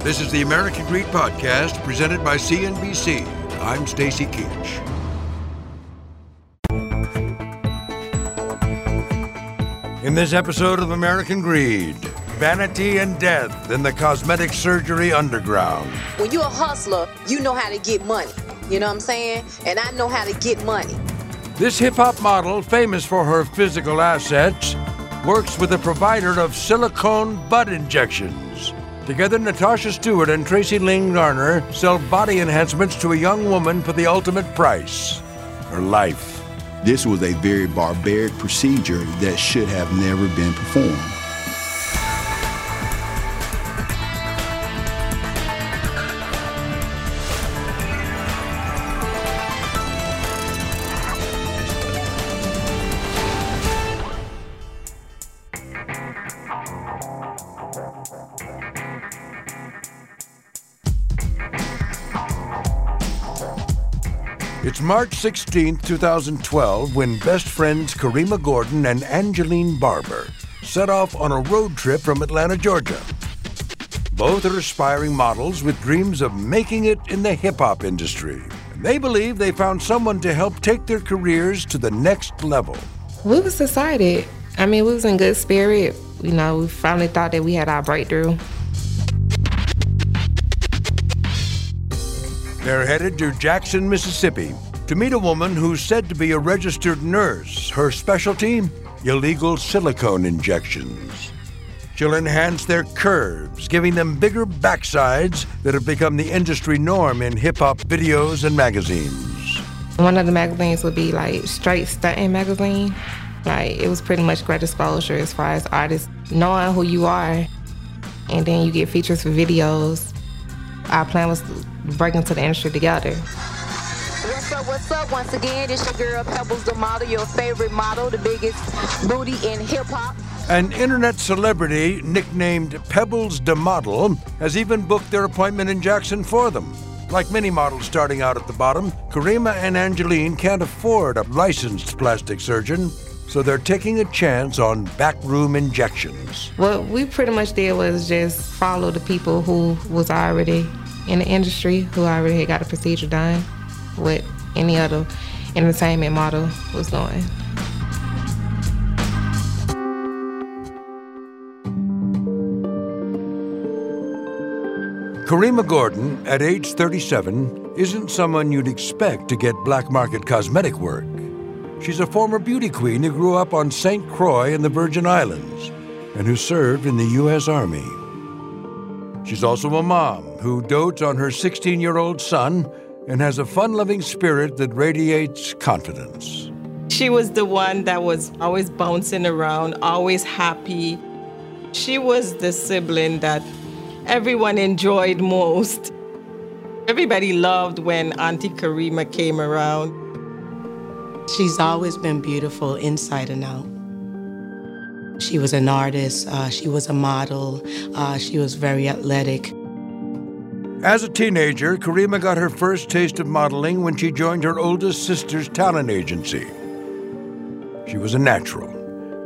This is the American Greed Podcast, presented by CNBC. I'm Stacy Keach. In this episode of American Greed, vanity and death in the cosmetic surgery underground. When you're a hustler, you know how to get money. You know what I'm saying? And I know how to get money. This hip-hop model, famous for her physical assets, works with a provider of silicone butt injections. Together, Natasha Stewart and Tracy Lynn Garner sell body enhancements to a young woman for the ultimate price, her life. This was a very barbaric procedure that should have never been performed. It's March 16, 2012, when best friends Karima Gordon and Angeline Barber set off on a road trip from Atlanta, Georgia. Both are aspiring models with dreams of making it in the hip-hop industry. And they believe they found someone to help take their careers to the next level. We was excited. We was in good spirit. We finally thought that we had our breakthrough. They're headed to Jackson, Mississippi, to meet a woman who's said to be a registered nurse. Her specialty, illegal silicone injections. She'll enhance their curves, giving them bigger backsides that have become the industry norm in hip-hop videos and magazines. One of the magazines would be like Straight Stuntin' magazine. It was pretty much great exposure as far as artists knowing who you are. And then you get features for videos. Our plan was break into the industry together. What's up? Once again, it's your girl, Pebbles Da Model, your favorite model, the biggest booty in hip-hop. An internet celebrity nicknamed Pebbles Da Model has even booked their appointment in Jackson for them. Like many models starting out at the bottom, Karima and Angeline can't afford a licensed plastic surgeon, so they're taking a chance on backroom injections. What we pretty much did was just follow the people who was already in the industry, who already had got a procedure done, what any other entertainment model was doing. Karima Gordon, at age 37, isn't someone you'd expect to get black market cosmetic work. She's a former beauty queen who grew up on St. Croix in the Virgin Islands and who served in the U.S. Army. She's also a mom who dotes on her 16-year-old son and has a fun-loving spirit that radiates confidence. She was the one that was always bouncing around, always happy. She was the sibling that everyone enjoyed most. Everybody loved when Auntie Karima came around. She's always been beautiful inside and out. She was an artist, she was a model, she was very athletic. As a teenager, Karima got her first taste of modeling when she joined her oldest sister's talent agency. She was a natural,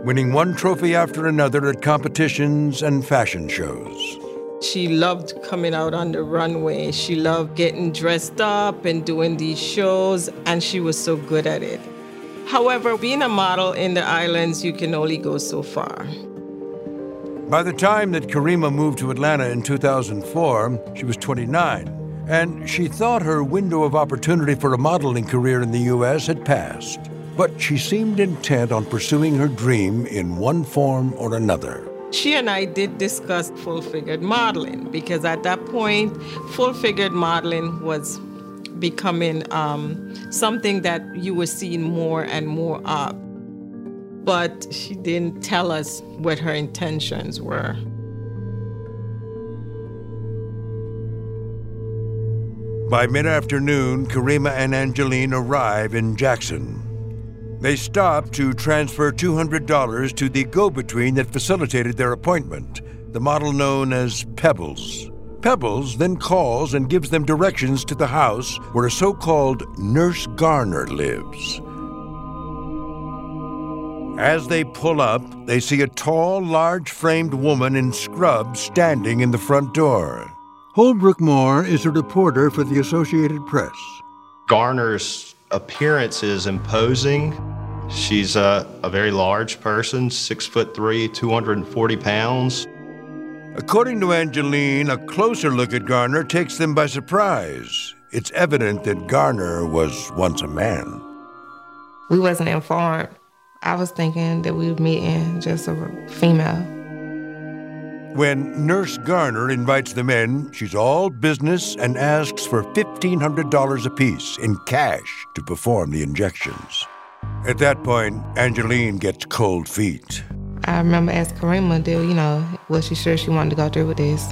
winning one trophy after another at competitions and fashion shows. She loved coming out on the runway. She loved getting dressed up and doing these shows, and she was so good at it. However, being a model in the islands, you can only go so far. By the time that Karima moved to Atlanta in 2004, she was 29, and she thought her window of opportunity for a modeling career in the U.S. had passed. But she seemed intent on pursuing her dream in one form or another. She and I did discuss full-figured modeling, because at that point, full-figured modeling was becoming something that you were seeing more and more of. But she didn't tell us what her intentions were. By mid-afternoon, Karima and Angeline arrive in Jackson. They stop to transfer $200 to the go-between that facilitated their appointment, the model known as Pebbles. Pebbles then calls and gives them directions to the house where a so-called Nurse Garner lives. As they pull up, they see a tall, large-framed woman in scrubs standing in the front door. Holbrook Moore is a reporter for the Associated Press. Garner's appearance is imposing. She's a very large person, 6'3", 240 pounds. According to Angeline, a closer look at Garner takes them by surprise. It's evident that Garner was once a man. We wasn't informed. I was thinking that we were meeting just a female. When Nurse Garner invites them in, she's all business and asks for $1,500 apiece in cash to perform the injections. At that point, Angeline gets cold feet. I remember asking Karima, was she sure she wanted to go through with this?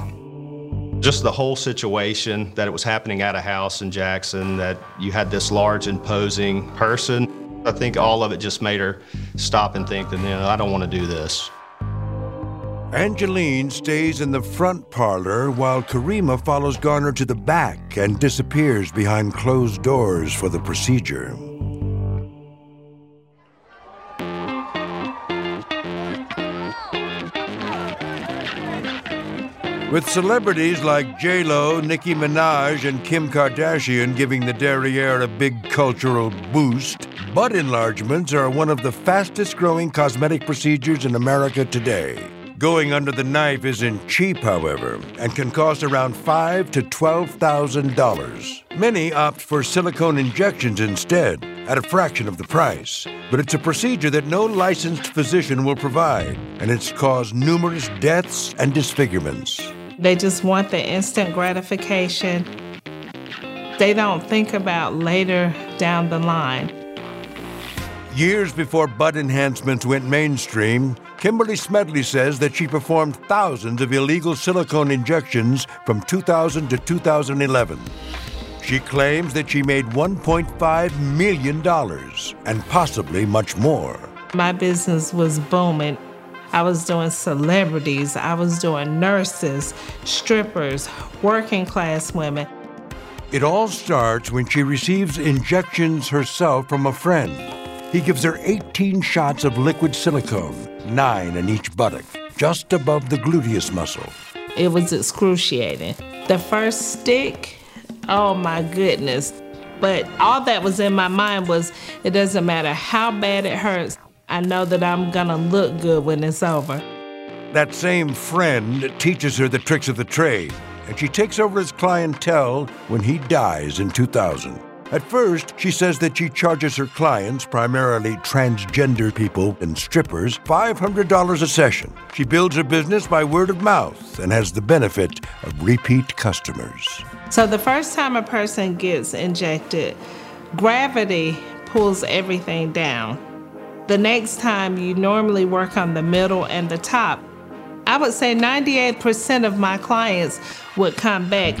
Just the whole situation, that it was happening at a house in Jackson, that you had this large, imposing person. I think all of it just made her stop and think, I don't want to do this. Angeline stays in the front parlor while Karima follows Garner to the back and disappears behind closed doors for the procedure. With celebrities like J.Lo, Nicki Minaj, and Kim Kardashian giving the derriere a big cultural boost, butt enlargements are one of the fastest-growing cosmetic procedures in America today. Going under the knife isn't cheap, however, and can cost around $5,000 to $12,000. Many opt for silicone injections instead, at a fraction of the price. But it's a procedure that no licensed physician will provide, and it's caused numerous deaths and disfigurements. They just want the instant gratification. They don't think about later down the line. Years before butt enhancements went mainstream, Kimberly Smedley says that she performed thousands of illegal silicone injections from 2000 to 2011. She claims that she made $1.5 million, and possibly much more. My business was booming. I was doing celebrities, I was doing nurses, strippers, working class women. It all starts when she receives injections herself from a friend. He gives her 18 shots of liquid silicone, 9 in each buttock, just above the gluteus muscle. It was excruciating. The first stick, oh my goodness. But all that was in my mind was, it doesn't matter how bad it hurts, I know that I'm gonna look good when it's over. That same friend teaches her the tricks of the trade, and she takes over his clientele when he dies in 2000. At first, she says that she charges her clients, primarily transgender people and strippers, $500 a session. She builds her business by word of mouth and has the benefit of repeat customers. So the first time a person gets injected, gravity pulls everything down. The next time, you normally work on the middle and the top. I would say 98% of my clients would come back.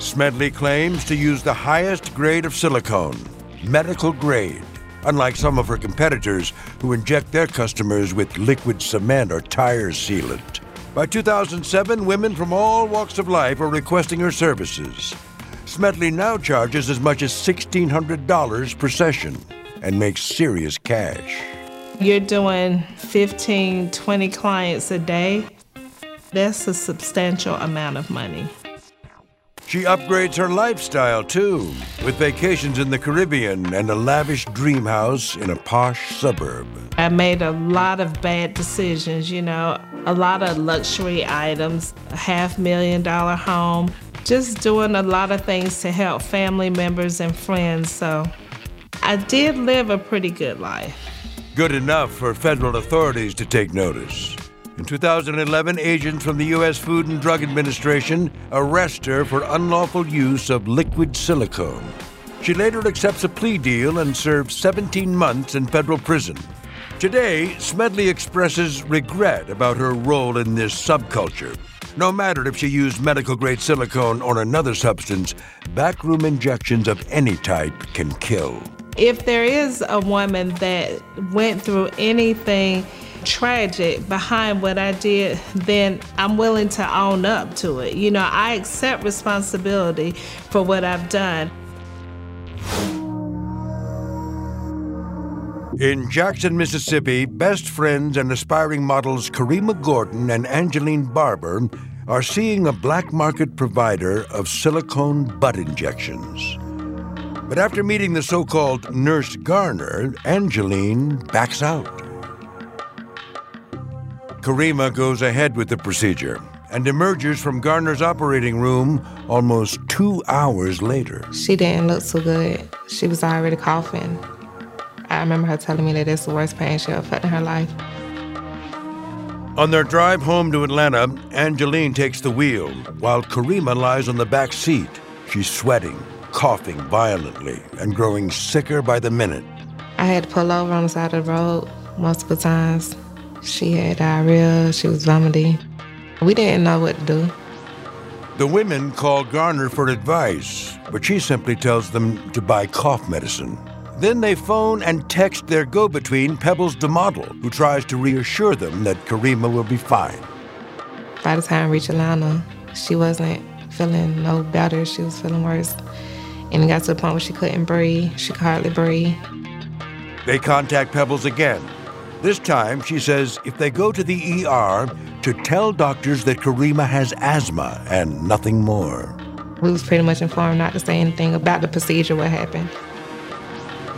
Smedley claims to use the highest grade of silicone, medical grade, unlike some of her competitors who inject their customers with liquid cement or tire sealant. By 2007, women from all walks of life are requesting her services. Smedley now charges as much as $1,600 per session and makes serious cash. You're doing 15, 20 clients a day. That's a substantial amount of money. She upgrades her lifestyle, too, with vacations in the Caribbean and a lavish dream house in a posh suburb. I made a lot of bad decisions, a lot of luxury items, a $500,000 home, just doing a lot of things to help family members and friends. So I did live a pretty good life. Good enough for federal authorities to take notice. In 2011, agents from the U.S. Food and Drug Administration arrest her for unlawful use of liquid silicone. She later accepts a plea deal and serves 17 months in federal prison. Today, Smedley expresses regret about her role in this subculture. No matter if she used medical-grade silicone or another substance, backroom injections of any type can kill. If there is a woman that went through anything tragic behind what I did, then I'm willing to own up to it. You know, I accept responsibility for what I've done. In Jackson, Mississippi, best friends and aspiring models Karima Gordon and Angeline Barber are seeing a black market provider of silicone butt injections. But after meeting the so-called Nurse Garner, Angeline backs out. Karima goes ahead with the procedure and emerges from Garner's operating room almost 2 hours later. She didn't look so good. She was already coughing. I remember her telling me that it's the worst pain she ever felt in her life. On their drive home to Atlanta, Angeline takes the wheel while Karima lies on the back seat. She's sweating, coughing violently, and growing sicker by the minute. I had to pull over on the side of the road multiple times. She had diarrhea, she was vomiting. We didn't know what to do. The women call Garner for advice, but she simply tells them to buy cough medicine. Then they phone and text their go-between, Pebbles Da Model, who tries to reassure them that Karima will be fine. By the time I reached Atlanta, she wasn't feeling no better. She was feeling worse. And it got to the point where she couldn't breathe. She could hardly breathe. They contact Pebbles again. This time, she says if they go to the ER, to tell doctors that Karima has asthma and nothing more. We was pretty much informed not to say anything about the procedure, what happened.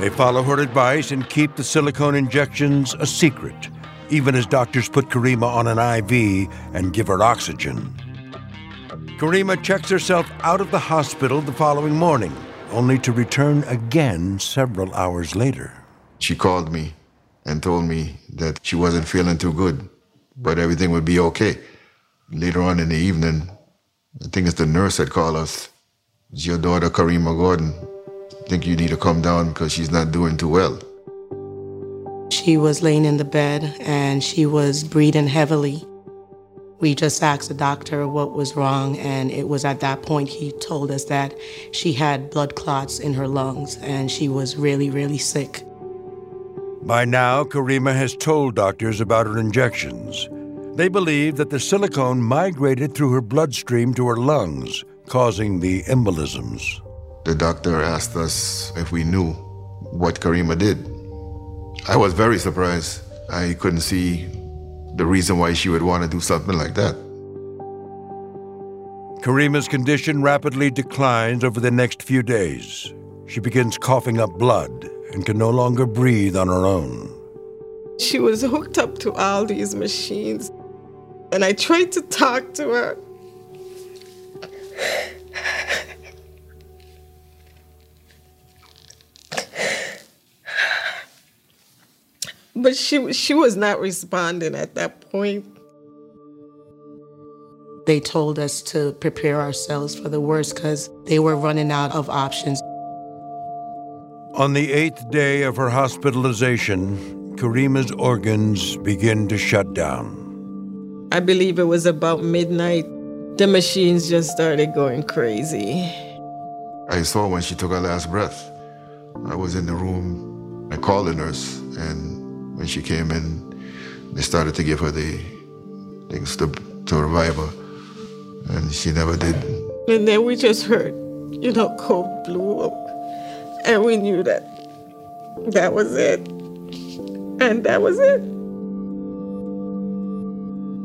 They follow her advice and keep the silicone injections a secret, even as doctors put Karima on an IV and give her oxygen. Karima checks herself out of the hospital the following morning, only to return again several hours later. She called me and told me that she wasn't feeling too good, but everything would be okay. Later on in the evening, I think it's the nurse that called us. It's your daughter, Karima Gordon. I think you need to come down because she's not doing too well. She was laying in the bed and she was breathing heavily. We just asked the doctor what was wrong, and it was at that point he told us that she had blood clots in her lungs and she was really, really sick. By now, Karima has told doctors about her injections. They believe that the silicone migrated through her bloodstream to her lungs, causing the embolisms. The doctor asked us if we knew what Karima did. I was very surprised. I couldn't see the reason why she would want to do something like that. Karima's condition rapidly declines over the next few days. She begins coughing up blood and can no longer breathe on her own. She was hooked up to all these machines, and I tried to talk to her. But she was not responding at that point. They told us to prepare ourselves for the worst because they were running out of options. On the 8th day of her hospitalization, Karima's organs begin to shut down. I believe it was about midnight. The machines just started going crazy. I saw when she took her last breath. I was in the room. I called the nurse, and when she came in, they started to give her the things to revive her, and she never did. And then we just heard, you know, cold blew up, and we knew that that was it, and that was it.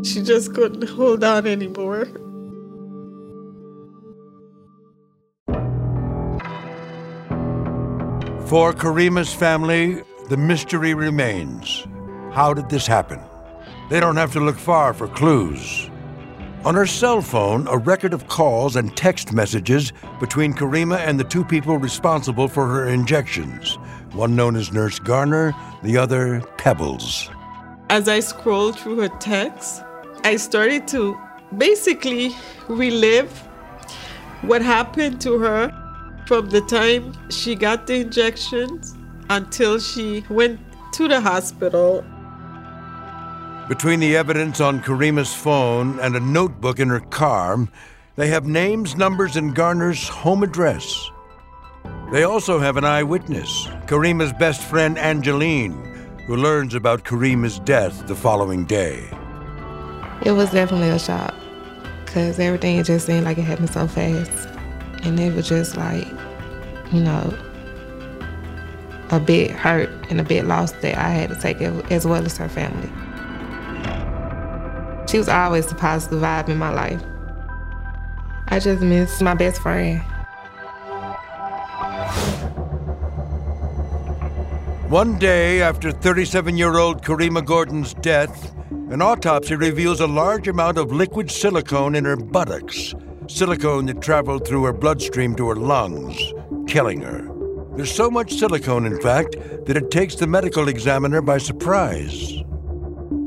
She just couldn't hold on anymore. For Karima's family, the mystery remains. How did this happen? They don't have to look far for clues. On her cell phone, a record of calls and text messages between Karima and the two people responsible for her injections, one known as Nurse Garner, the other Pebbles. As I scrolled through her texts, I started to basically relive what happened to her from the time she got the injections until she went to the hospital. Between the evidence on Karima's phone and a notebook in her car, they have names, numbers, and Garner's home address. They also have an eyewitness, Karima's best friend Angeline, who learns about Karima's death the following day. It was definitely a shock, because everything just seemed like it happened so fast. And it was just like, you know, a bit hurt and a bit lost that I had to take, as well as her family. She was always the positive vibe in my life. I just miss my best friend. One day after 37-year-old Karima Gordon's death, an autopsy reveals a large amount of liquid silicone in her buttocks, silicone that traveled through her bloodstream to her lungs, killing her. There's so much silicone, in fact, that it takes the medical examiner by surprise.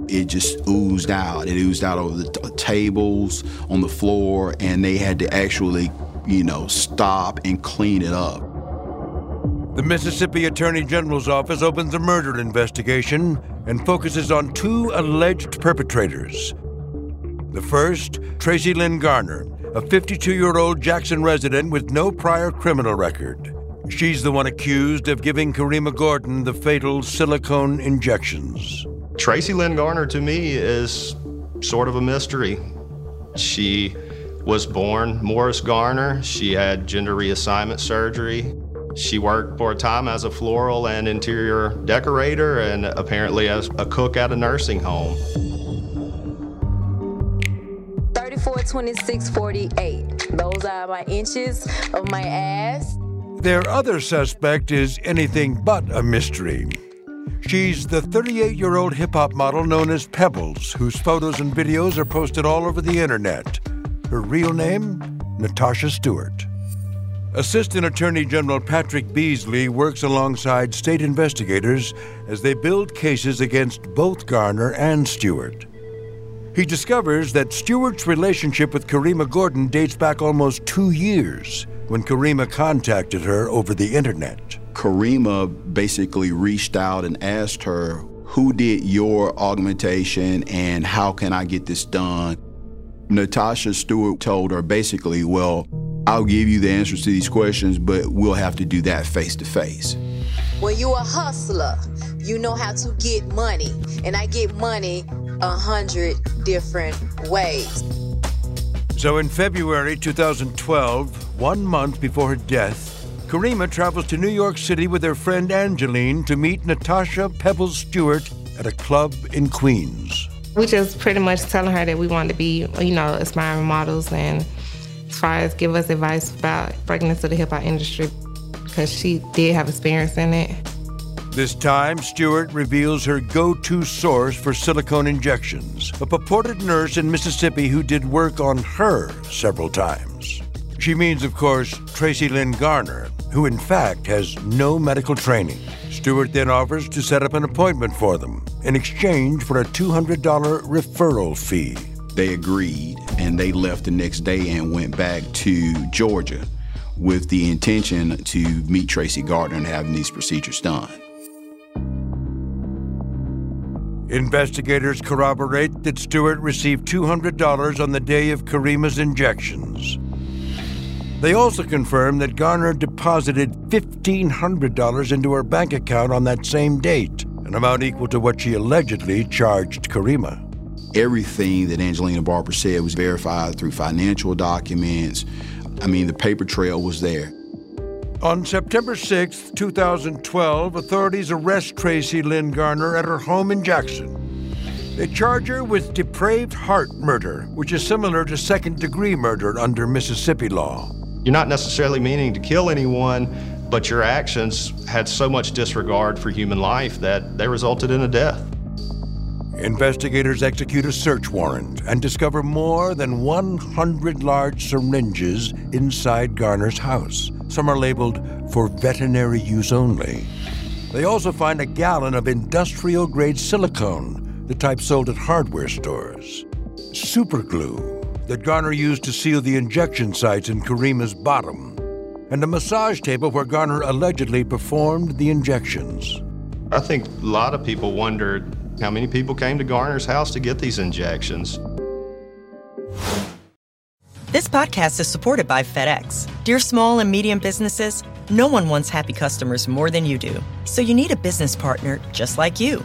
It just oozed out. It oozed out over the tables, on the floor, and they had to actually, you know, stop and clean it up. The Mississippi Attorney General's office opens a murder investigation and focuses on two alleged perpetrators. The first, Tracy Lynn Garner, a 52-year-old Jackson resident with no prior criminal record. She's the one accused of giving Karima Gordon the fatal silicone injections. Tracy Lynn Garner, to me, is sort of a mystery. She was born Morris Garner. She had gender reassignment surgery. She worked for a time as a floral and interior decorator and apparently as a cook at a nursing home. 342648. Those are my inches of my ass. Their other suspect is anything but a mystery. She's the 38-year-old hip-hop model known as Pebbles, whose photos and videos are posted all over the internet. Her real name, Natasha Stewart. Assistant Attorney General Patrick Beasley works alongside state investigators as they build cases against both Garner and Stewart. He discovers that Stewart's relationship with Karima Gordon dates back almost 2 years when Karima contacted her over the internet. Karima basically reached out and asked her, who did your augmentation and how can I get this done? Natasha Stewart told her basically, well, I'll give you the answers to these questions, but we'll have to do that face to face. When you a hustler, you know how to get money, and I get money 100 different ways. So in February 2012, 1 month before her death, Karima travels to New York City with her friend Angeline to meet Natasha Pebbles Stewart at a club in Queens. We just pretty much telling her that we wanted to be, you know, aspiring models and as far as give us advice about breaking into the hip-hop industry, because she did have experience in it. This time, Stewart reveals her go-to source for silicone injections, a purported nurse in Mississippi who did work on her several times. She means, of course, Tracy Lynn Garner, who in fact has no medical training. Stewart then offers to set up an appointment for them in exchange for a $200 referral fee. They agreed, and they left the next day and went back to Georgia with the intention to meet Tracy Gardner and have these procedures done. Investigators corroborate that Stewart received $200 on the day of Karima's injections. They also confirm that Garner deposited $1,500 into her bank account on that same date, an amount equal to what she allegedly charged Karima. Everything that Angeline Barber said was verified through financial documents. I mean, the paper trail was there. On September 6th, 2012, authorities arrest Tracy Lynn Garner at her home in Jackson. They charge her with depraved heart murder, which is similar to second-degree murder under Mississippi law. You're not necessarily meaning to kill anyone, but your actions had so much disregard for human life that they resulted in a death. Investigators execute a search warrant and discover more than 100 large syringes inside Garner's house. Some are labeled for veterinary use only. They also find a gallon of industrial-grade silicone, the type sold at hardware stores. Superglue that Garner used to seal the injection sites in Karima's bottom. And a massage table where Garner allegedly performed the injections. I think a lot of people wondered how many people came to Garner's house to get these injections. This podcast is supported by FedEx. Dear small and medium businesses, no one wants happy customers more than you do. So you need a business partner just like you.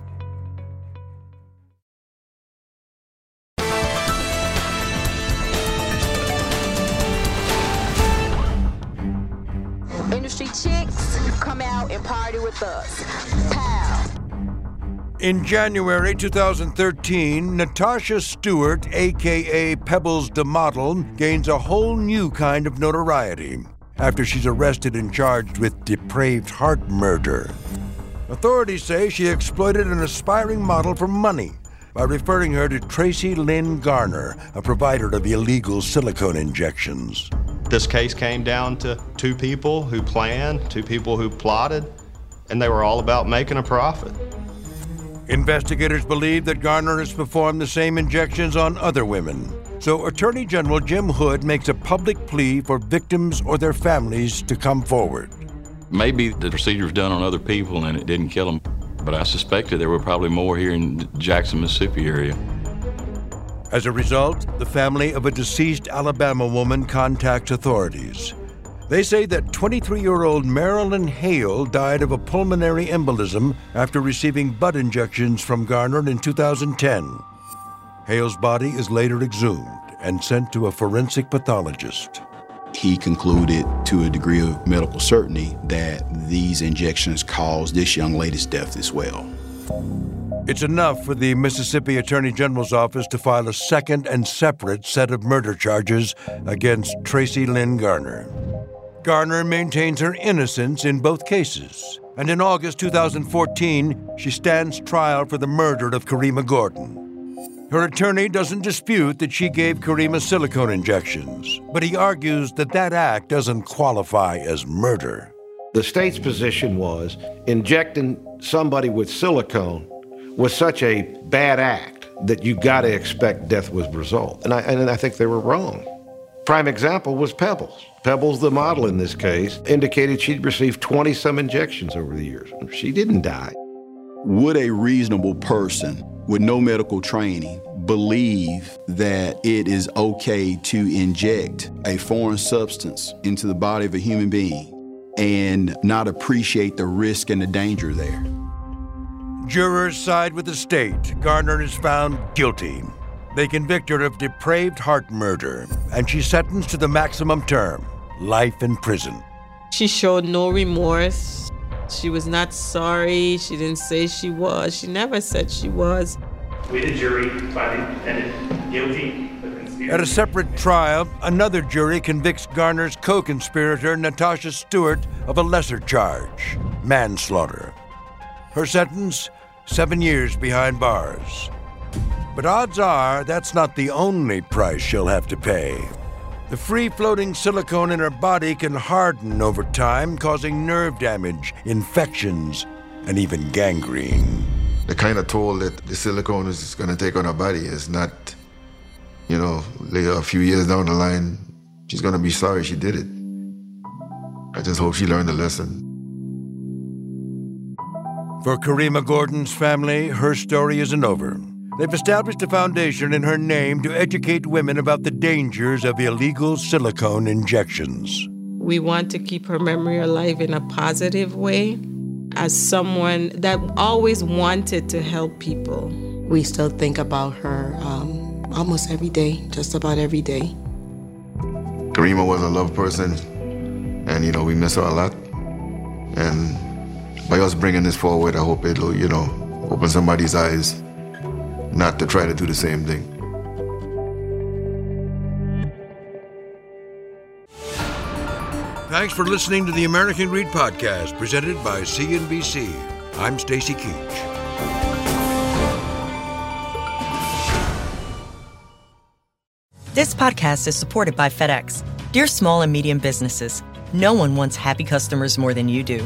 Industry chicks, come out and party with us. Pow. In January 2013, Natasha Stewart, a.k.a. Pebbles Da Model, gains a whole new kind of notoriety after she's arrested and charged with depraved heart murder. Authorities say she exploited an aspiring model for money by referring her to Tracy Lynn Garner, a provider of illegal silicone injections. This case came down to two people who planned, two people who plotted, and they were all about making a profit. Investigators believe that Garner has performed the same injections on other women. So Attorney General Jim Hood makes a public plea for victims or their families to come forward. Maybe the procedure was done on other people and it didn't kill them, but I suspected there were probably more here in the Jackson, Mississippi area. As a result, the family of a deceased Alabama woman contacts authorities. They say that 23-year-old Marilyn Hale died of a pulmonary embolism after receiving blood injections from Garner in 2010. Hale's body is later exhumed and sent to a forensic pathologist. He concluded to a degree of medical certainty that these injections caused this young lady's death as well. It's enough for the Mississippi Attorney General's office to file a second and separate set of murder charges against Tracy Lynn Garner. Garner maintains her innocence in both cases, and in August 2014, she stands trial for the murder of Karima Gordon. Her attorney doesn't dispute that she gave Karima silicone injections, but he argues that that act doesn't qualify as murder. The state's position was injecting somebody with silicone was such a bad act that you got to expect death was the result. And I think they were wrong. Prime example was Pebbles. Pebbles, the model in this case, indicated she'd received 20-some injections over the years. She didn't die. Would a reasonable person with no medical training believe that it is okay to inject a foreign substance into the body of a human being and not appreciate the risk and the danger there? Jurors side with the state. Garner is found guilty. They convict her of depraved heart murder, and she's sentenced to the maximum term, life in prison. She showed no remorse. She was not sorry. She didn't say she was. She never said she was. We, the jury, find the defendant guilty of conspiracy. At a separate trial, another jury convicts Garner's co-conspirator, Natasha Stewart, of a lesser charge, manslaughter. Her sentence, 7 years behind bars. But odds are that's not the only price she'll have to pay. The free-floating silicone in her body can harden over time, causing nerve damage, infections, and even gangrene. The kind of toll that the silicone is going to take on her body is not, later a few years down the line, she's going to be sorry she did it. I just hope she learned a lesson. For Karima Gordon's family, her story isn't over. They've established a foundation in her name to educate women about the dangers of illegal silicone injections. We want to keep her memory alive in a positive way as someone that always wanted to help people. We still think about her almost every day, just about every day. Karima was a loved person, and, we miss her a lot. And by us bringing this forward, I hope it'll, open somebody's eyes not to try to do the same thing. Thanks for listening to the American Read Podcast, presented by CNBC. I'm Stacy Keach. This podcast is supported by FedEx. Dear small and medium businesses, no one wants happy customers more than you do.